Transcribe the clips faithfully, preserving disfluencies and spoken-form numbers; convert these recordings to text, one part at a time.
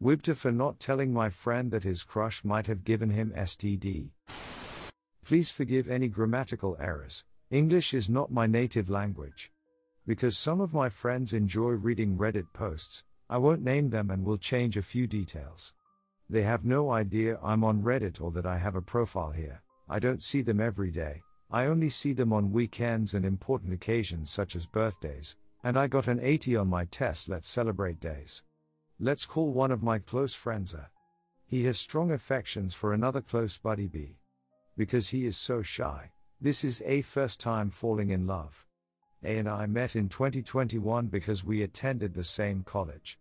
Whipped her for not telling my friend that his crush might have given him S T D. Please forgive any grammatical errors. English is not my native language. Because some of my friends enjoy reading Reddit posts, I won't name them and will change a few details. They have no idea I'm on Reddit or that I have a profile here. I don't see them every day. I only see them on weekends and important occasions such as birthdays, and I got an eighty on my test. Let's celebrate days. Let's call one of my close friends a. He has strong affections for another close buddy B. Because he is so shy, this is a first time falling in love. A and I met in twenty twenty-one because we attended the same college.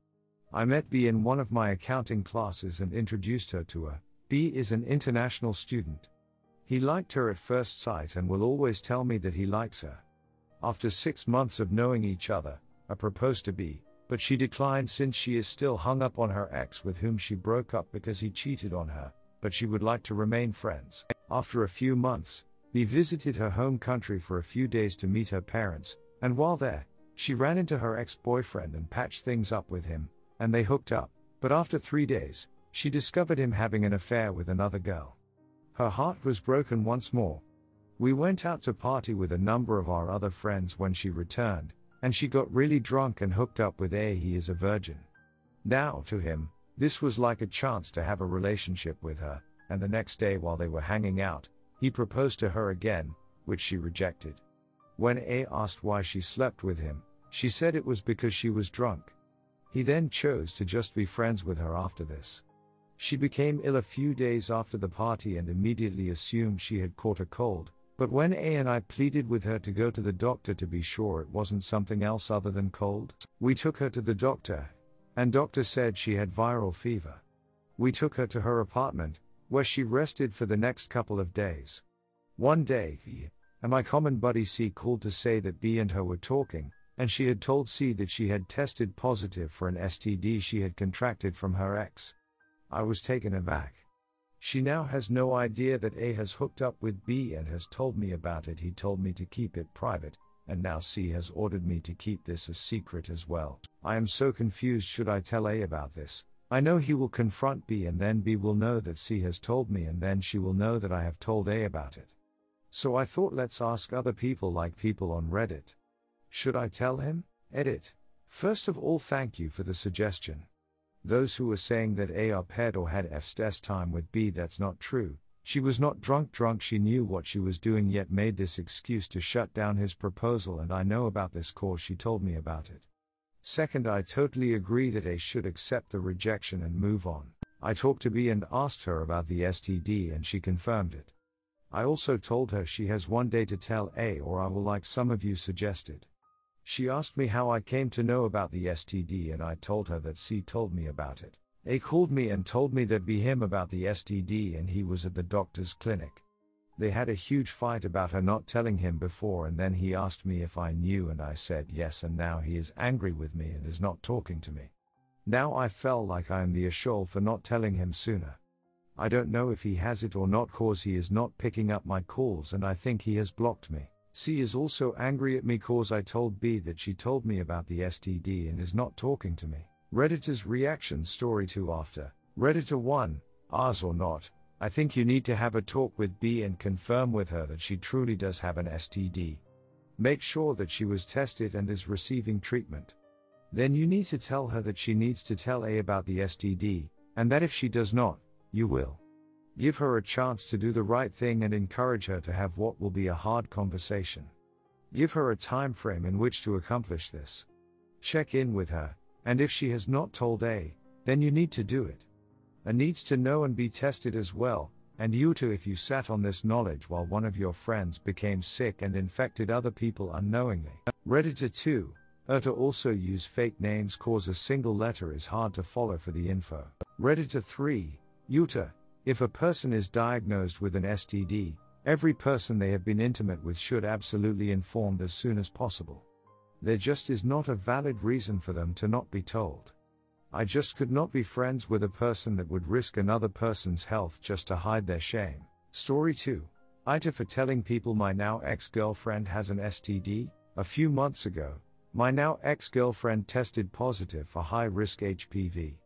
I met B in one of my accounting classes and introduced her to her. B is an international student. He liked her at first sight and will always tell me that he likes her. After six months of knowing each other, I proposed to B, but she declined since she is still hung up on her ex with whom she broke up because he cheated on her, but she would like to remain friends. After a few months, B visited her home country for a few days to meet her parents, and while there, she ran into her ex-boyfriend and patched things up with him, and they hooked up, but after three days, she discovered him having an affair with another girl. Her heart was broken once more. We went out to party with a number of our other friends when she returned, and she got really drunk and hooked up with A. He is a virgin. Now, to him, this was like a chance to have a relationship with her, and the next day while they were hanging out, he proposed to her again, which she rejected. When A asked why she slept with him, she said it was because she was drunk. He then chose to just be friends with her after this. She became ill a few days after the party and immediately assumed she had caught a cold, but when A and I pleaded with her to go to the doctor to be sure it wasn't something else other than cold, we took her to the doctor, and doctor said she had viral fever. We took her to her apartment, where she rested for the next couple of days. One day, he and my common buddy C called to say that B and her were talking, and she had told C that she had tested positive for an S T D she had contracted from her ex. I was taken aback. She now has no idea that A has hooked up with B and has told me about it. He told me to keep it private, and now C has ordered me to keep this a secret as well. I am so confused. Should I tell A about this? I know he will confront B and then B will know that C has told me and then she will know that I have told A about it. So I thought let's ask other people like people on Reddit. Should I tell him? Edit. First of all, thank you for the suggestion. Those who are saying that A are paired or had F S time with B, that's not true. She was not drunk drunk, she knew what she was doing yet made this excuse to shut down his proposal, and I know about this cause she told me about it. Second, I totally agree that A should accept the rejection and move on. I talked to B and asked her about the S T D and she confirmed it. I also told her she has one day to tell A or I will, like some of you suggested. She asked me how I came to know about the S T D and I told her that C told me about it. A called me and told me that B him about the S T D and he was at the doctor's clinic. They had a huge fight about her not telling him before, and then he asked me if I knew and I said yes, and now he is angry with me and is not talking to me. Now I felt like I am the asshole for not telling him sooner. I don't know if he has it or not cause he is not picking up my calls and I think he has blocked me. C is also angry at me cause I told B that she told me about the S T D and is not talking to me. Redditor's reaction story two after. Redditor one, ours or not, I think you need to have a talk with B and confirm with her that she truly does have an S T D. Make sure that she was tested and is receiving treatment. Then you need to tell her that she needs to tell A about the S T D, and that if she does not, you will. Give her a chance to do the right thing and encourage her to have what will be a hard conversation. Give her a time frame in which to accomplish this. Check in with her, and if she has not told A, then you need to do it. A needs to know and be tested as well, and you too if you sat on this knowledge while one of your friends became sick and infected other people unknowingly. Redditor two, Erta also use fake names cause a single letter is hard to follow for the info. Redditor three, Uta. If a person is diagnosed with an S T D, every person they have been intimate with should absolutely informed as soon as possible. There just is not a valid reason for them to not be told. I just could not be friends with a person that would risk another person's health just to hide their shame. Story two. Ita for telling people my now ex-girlfriend has an S T D. A few months ago, my now ex-girlfriend tested positive for high-risk H P V.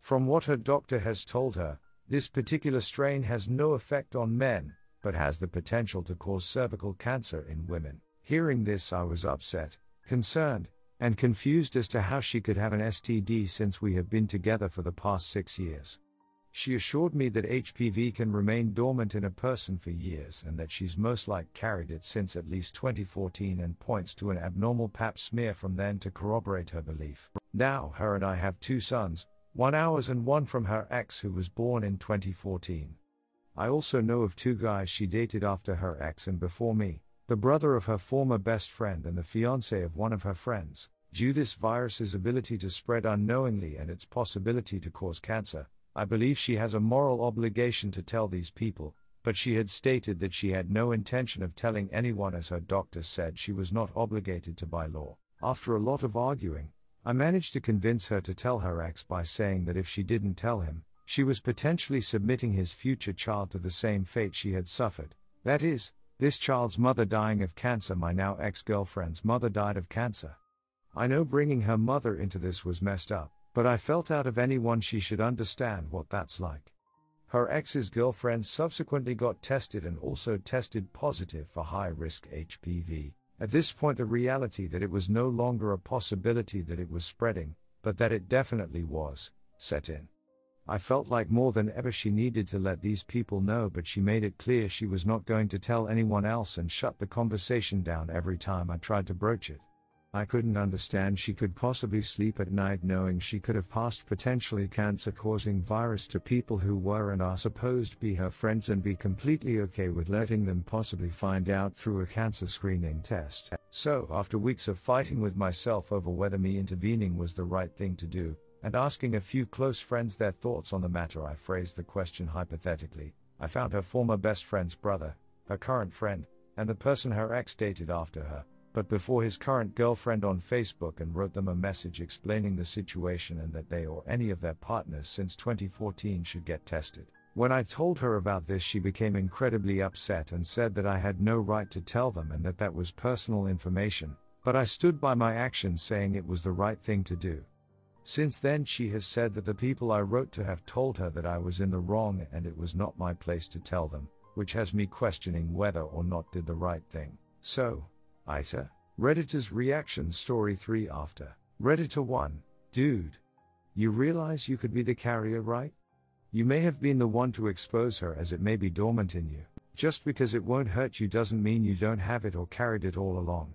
From what her doctor has told her, this particular strain has no effect on men, but has the potential to cause cervical cancer in women. Hearing this, I was upset, concerned, and confused as to how she could have an S T D since we have been together for the past six years. She assured me that H P V can remain dormant in a person for years and that she's most like carried it since at least twenty fourteen, and points to an abnormal pap smear from then to corroborate her belief. Now her and I have two sons, one ours and one from her ex who was born in twenty fourteen. I also know of two guys she dated after her ex and before me, the brother of her former best friend and the fiancé of one of her friends. Due this virus's ability to spread unknowingly and its possibility to cause cancer, I believe she has a moral obligation to tell these people, but she had stated that she had no intention of telling anyone, as her doctor said she was not obligated to by law. After a lot of arguing, I managed to convince her to tell her ex by saying that if she didn't tell him, she was potentially submitting his future child to the same fate she had suffered. That is, this child's mother dying of cancer. My now ex-girlfriend's mother died of cancer. I know bringing her mother into this was messed up, but I felt out of anyone she should understand what that's like. Her ex's girlfriend subsequently got tested and also tested positive for high-risk H P V. At this point, the reality that it was no longer a possibility that it was spreading, but that it definitely was, set in. I felt like more than ever she needed to let these people know, but she made it clear she was not going to tell anyone else and shut the conversation down every time I tried to broach it. I couldn't understand she could possibly sleep at night knowing she could have passed potentially cancer-causing virus to people who were and are supposed to be her friends, and be completely okay with letting them possibly find out through a cancer screening test. So, after weeks of fighting with myself over whether me intervening was the right thing to do, and asking a few close friends their thoughts on the matter, I phrased the question hypothetically. I found her former best friend's brother, her current friend, and the person her ex dated after her, but before his current girlfriend on Facebook, and wrote them a message explaining the situation and that they or any of their partners since twenty fourteen should get tested. When I told her about this, she became incredibly upset and said that I had no right to tell them and that that was personal information, but I stood by my action, saying it was the right thing to do. Since then, she has said that the people I wrote to have told her that I was in the wrong and it was not my place to tell them, which has me questioning whether or not did the right thing. So, Ita. Redditor's reaction story three after. Redditor one. Dude. You realize you could be the carrier, right? You may have been the one to expose her, as it may be dormant in you. Just because it won't hurt you doesn't mean you don't have it or carried it all along.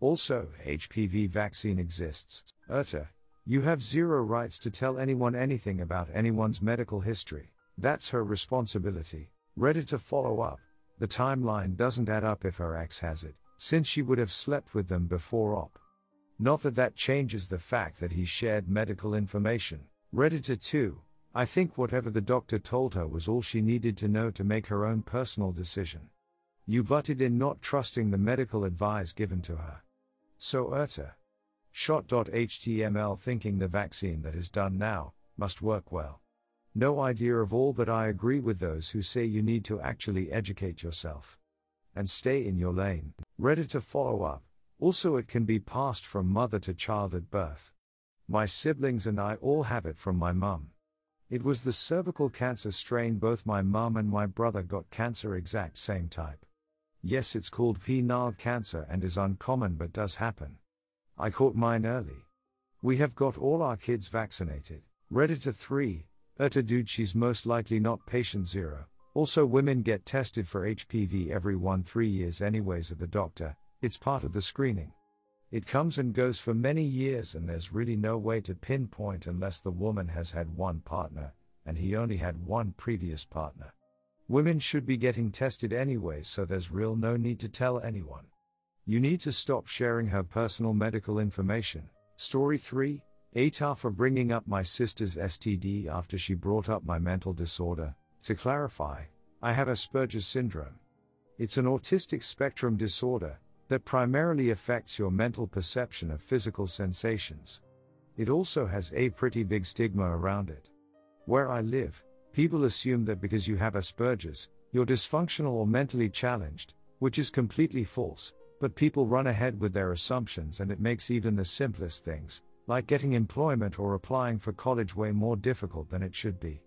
Also, H P V vaccine exists. Erta. You have zero rights to tell anyone anything about anyone's medical history. That's her responsibility. Redditor follow up. The timeline doesn't add up if her ex has it, since she would have slept with them before op. Not that that changes the fact that he shared medical information. Redditor two. I think whatever the doctor told her was all she needed to know to make her own personal decision. You butted in not trusting the medical advice given to her. So Erta. Shot.html thinking the vaccine that is done now must work well. No idea of all, but I agree with those who say you need to actually educate yourself and stay in your lane. Redditor follow up. Also, it can be passed from mother to child at birth. My siblings and I all have it from my mum. It was the cervical cancer strain. Both my mum and my brother got cancer, exact same type. Yes, it's called penile cancer and is uncommon but does happen. I caught mine early. We have got all our kids vaccinated. Redditor three. Erta dude, she's most likely not patient zero. Also, women get tested for H P V every one three years anyways at the doctor. It's part of the screening. It comes and goes for many years, and there's really no way to pinpoint unless the woman has had one partner, and he only had one previous partner. Women should be getting tested anyways, so there's real no need to tell anyone. You need to stop sharing her personal medical information. Story three. Atar for bringing up my sister's S T D after she brought up my mental disorder. To clarify, I have Asperger's syndrome. It's an autistic spectrum disorder that primarily affects your mental perception of physical sensations. It also has a pretty big stigma around it. Where I live, people assume that because you have Asperger's, you're dysfunctional or mentally challenged, which is completely false, but people run ahead with their assumptions, and it makes even the simplest things, like getting employment or applying for college, way more difficult than it should be.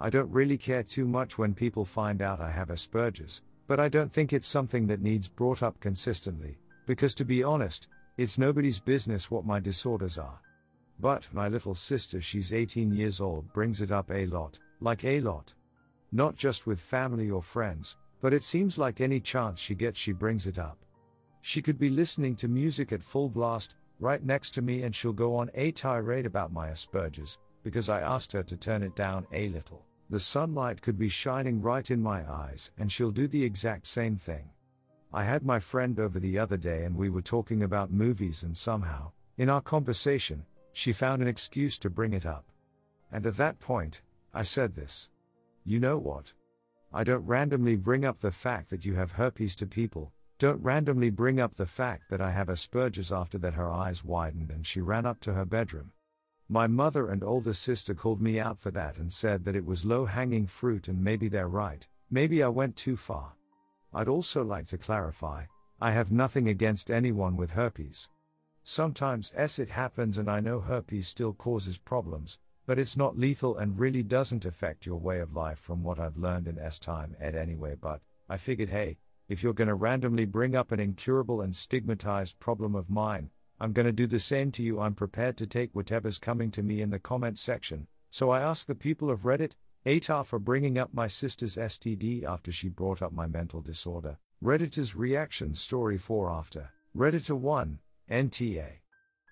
I don't really care too much when people find out I have Asperger's, but I don't think it's something that needs brought up consistently, because to be honest, it's nobody's business what my disorders are. But my little sister, she's eighteen years old, brings it up a lot, like a lot. Not just with family or friends, but it seems like any chance she gets she brings it up. She could be listening to music at full blast, right next to me, and she'll go on a tirade about my Asperger's, because I asked her to turn it down a little. The sunlight could be shining right in my eyes and she'll do the exact same thing. I had my friend over the other day and we were talking about movies, and somehow, in our conversation, she found an excuse to bring it up. And at that point, I said this. You know what? I don't randomly bring up the fact that you have herpes to people, don't randomly bring up the fact that I have Asperger's. After that, her eyes widened and she ran up to her bedroom. My mother and older sister called me out for that and said that it was low-hanging fruit, and maybe they're right, maybe I went too far. I'd also like to clarify, I have nothing against anyone with herpes. Sometimes s it happens, and I know herpes still causes problems, but it's not lethal and really doesn't affect your way of life from what I've learned in s time ed anyway. But I figured, hey, if you're gonna randomly bring up an incurable and stigmatized problem of mine, I'm gonna do the same to you. I'm prepared to take whatever's coming to me in the comment section, so I asked the people of Reddit, A T A R, for bringing up my sister's S T D after she brought up my mental disorder. Redditor's reaction story for after. Redditor one, N T A.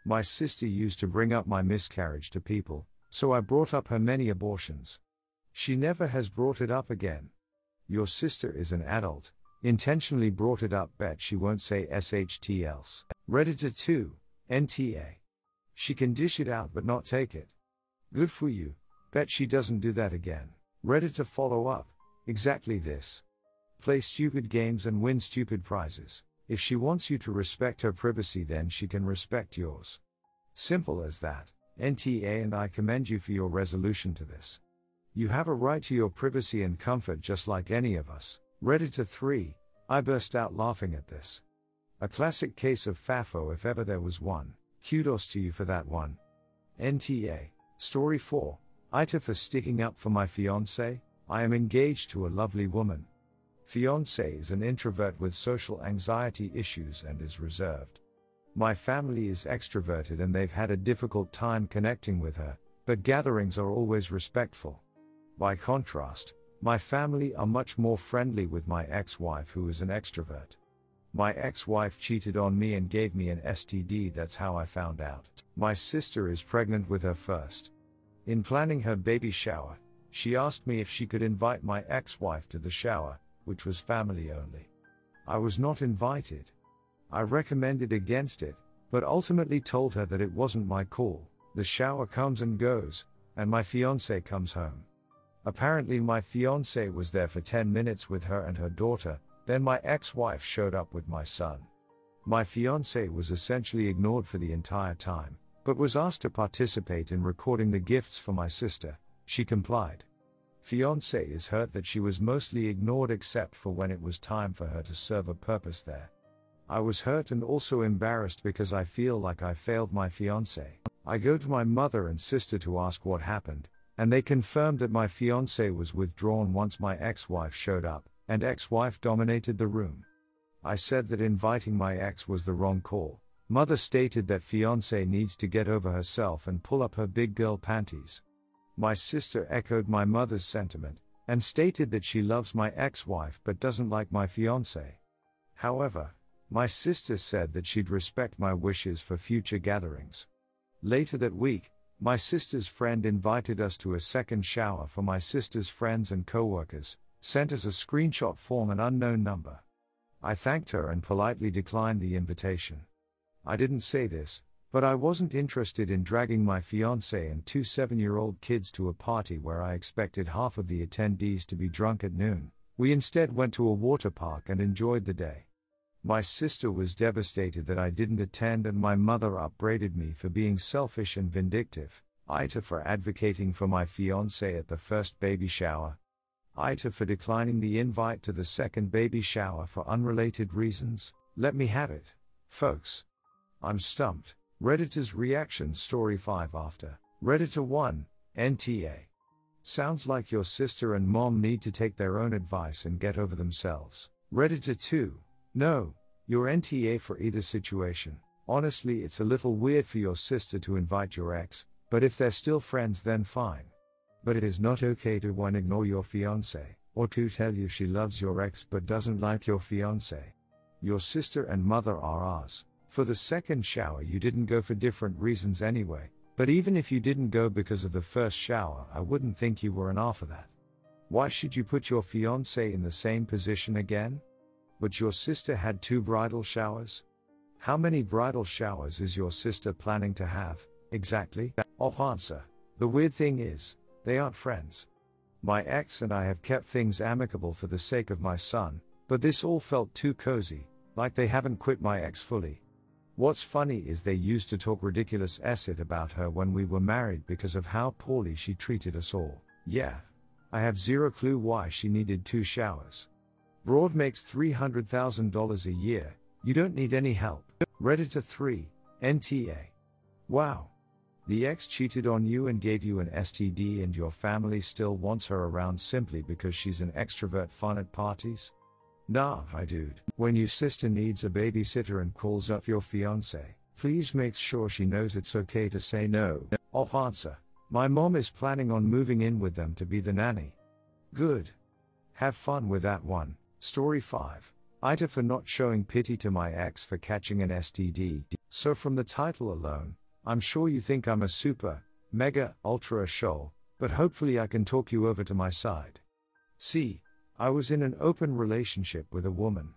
My sister used to bring up my miscarriage to people, so I brought up her many abortions. She never has brought it up again. Your sister is an adult, intentionally brought it up, bet she won't say S H T else. Redditor two, N T A. She can dish it out but not take it. Good for you, bet she doesn't do that again. Redditor follow up, exactly this. Play stupid games and win stupid prizes. If she wants you to respect her privacy, then she can respect yours. Simple as that. N T A, and I commend you for your resolution to this. You have a right to your privacy and comfort just like any of us. Redditor three, I burst out laughing at this. A classic case of FAFO if ever there was one. Kudos to you for that one. N T A. Story four, I T A, for sticking up for my fiancé. I am engaged to a lovely woman. Fiancé is an introvert with social anxiety issues and is reserved. My family is extroverted and they've had a difficult time connecting with her, but gatherings are always respectful. By contrast, my family are much more friendly with my ex-wife, who is an extrovert. My ex-wife cheated on me and gave me an S T D, that's how I found out. My sister is pregnant with her first. In planning her baby shower, she asked me if she could invite my ex-wife to the shower, which was family only. I was not invited. I recommended against it, but ultimately told her that it wasn't my call. The shower comes and goes, and my fiancé comes home. Apparently my fiancé was there for ten minutes with her and her daughter. Then my ex-wife showed up with my son. My fiancé was essentially ignored for the entire time, but was asked to participate in recording the gifts for my sister. She complied. Fiancé is hurt that she was mostly ignored except for when it was time for her to serve a purpose there. I was hurt and also embarrassed because I feel like I failed my fiancé. I go to my mother and sister to ask what happened, and they confirmed that my fiancé was withdrawn once my ex-wife showed up, and ex-wife dominated the room. I said that inviting my ex was the wrong call. Mother stated that fiancé needs to get over herself and pull up her big girl panties. My sister echoed my mother's sentiment, and stated that she loves my ex-wife but doesn't like my fiancé. However, my sister said that she'd respect my wishes for future gatherings. Later that week, my sister's friend invited us to a second shower for my sister's friends and co-workers, sent us a screenshot form and unknown number. I thanked her and politely declined the invitation. I didn't say this, but I wasn't interested in dragging my fiancé and two seven-year-old kids to a party where I expected half of the attendees to be drunk at noon. We instead went to a water park and enjoyed the day. My sister was devastated that I didn't attend, and my mother upbraided me for being selfish and vindictive. I T A for advocating for my fiancé at the first baby shower. I T A for declining the invite to the second baby shower for unrelated reasons. Let me have it, folks. I'm stumped. Redditor's reaction story five after. Redditor one, N T A. Sounds like your sister and mom need to take their own advice and get over themselves. Redditor two, no, you're N T A for either situation. Honestly, it's a little weird for your sister to invite your ex, but if they're still friends then fine. But it is not okay to one ignore your fiancé, or two tell you she loves your ex but doesn't like your fiancé. Your sister and mother are ours. For the second shower you didn't go for different reasons anyway, but even if you didn't go because of the first shower I wouldn't think you were an R for that. Why should you put your fiancé in the same position again? But your sister had two bridal showers? How many bridal showers is your sister planning to have, exactly? Off answer. The weird thing is, they aren't friends. My ex and I have kept things amicable for the sake of my son, but this all felt too cozy, like they haven't quit my ex fully. What's funny is they used to talk ridiculous shit about her when we were married because of how poorly she treated us all. Yeah. I have zero clue why she needed two showers. Broad makes three hundred thousand dollars a year, you don't need any help. Redditor three, N T A. Wow. The ex cheated on you and gave you an S T D and your family still wants her around simply because she's an extrovert fun at parties? Nah, hi dude. When your sister needs a babysitter and calls up your fiancé, please make sure she knows it's okay to say no. Off answer. My mom is planning on moving in with them to be the nanny. Good. Have fun with that one. Story five. Ita for not showing pity to my ex for catching an S T D. So from the title alone, I'm sure you think I'm a super, mega, ultra shoal, but hopefully I can talk you over to my side. See, I was in an open relationship with a woman.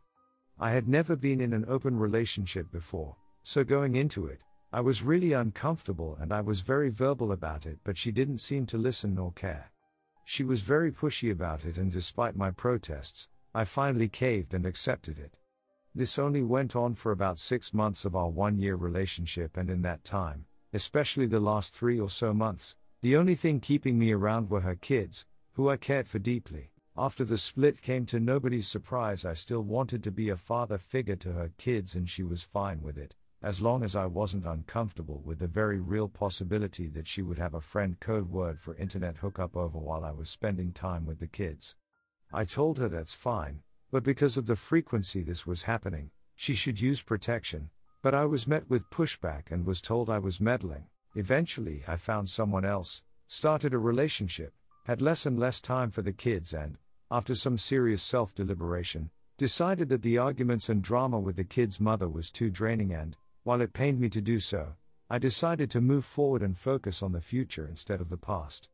I had never been in an open relationship before, so going into it, I was really uncomfortable and I was very verbal about it, but she didn't seem to listen nor care. She was very pushy about it, and despite my protests, I finally caved and accepted it. This only went on for about six months of our one-year relationship, and in that time, especially the last three or so months, the only thing keeping me around were her kids, who I cared for deeply. After the split came to nobody's surprise, I still wanted to be a father figure to her kids, and she was fine with it, as long as I wasn't uncomfortable with the very real possibility that she would have a friend code word for internet hookup over while I was spending time with the kids. I told her that's fine, but because of the frequency this was happening, she should use protection, but I was met with pushback and was told I was meddling. Eventually I found someone else, started a relationship, had less and less time for the kids, and, after some serious self-deliberation, decided that the arguments and drama with the kids' mother was too draining and, while it pained me to do so, I decided to move forward and focus on the future instead of the past.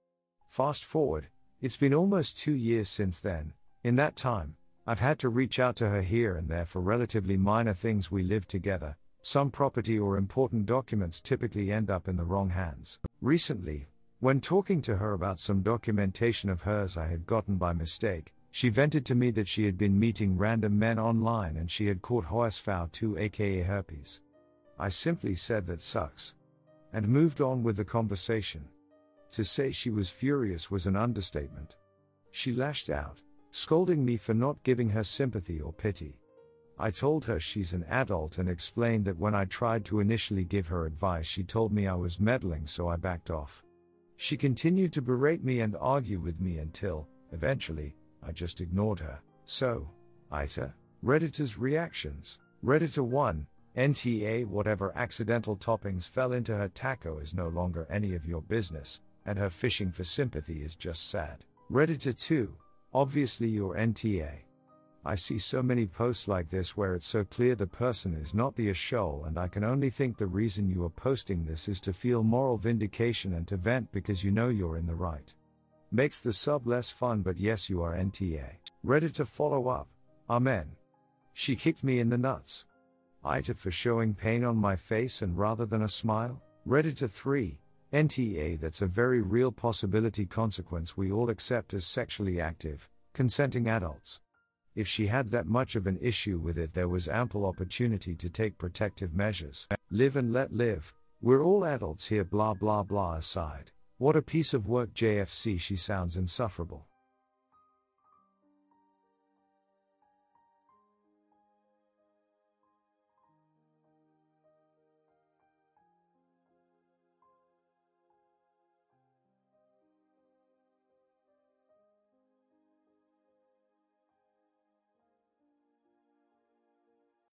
Fast forward, it's been almost two years since then. In that time, I've had to reach out to her here and there for relatively minor things. We live together, some property or important documents typically end up in the wrong hands. Recently, when talking to her about some documentation of hers I had gotten by mistake, she vented to me that she had been meeting random men online and she had caught H S V two aka herpes. I simply said that sucks, and moved on with the conversation. To say she was furious was an understatement. She lashed out, scolding me for not giving her sympathy or pity. I told her she's an adult and explained that when I tried to initially give her advice she told me I was meddling, so I backed off. She continued to berate me and argue with me until, eventually, I just ignored her. So, Ita. Redditor's reactions. Redditor one, N T A. Whatever accidental toppings fell into her taco is no longer any of your business, and her fishing for sympathy is just sad. Redditor two, obviously you're N T A. I see so many posts like this where it's so clear the person is not the asshole, and I can only think the reason you are posting this is to feel moral vindication and to vent because you know you're in the right. Makes the sub less fun, but yes, you are N T A. Redditor follow up, amen. She kicked me in the nuts. Ita for showing pain on my face and rather than a smile. Redditor three, N T A. That's a very real possibility consequence we all accept as sexually active, consenting adults. If she had that much of an issue with it, there was ample opportunity to take protective measures. Live and let live, we're all adults here, blah blah blah aside. What a piece of work J F C, she sounds insufferable.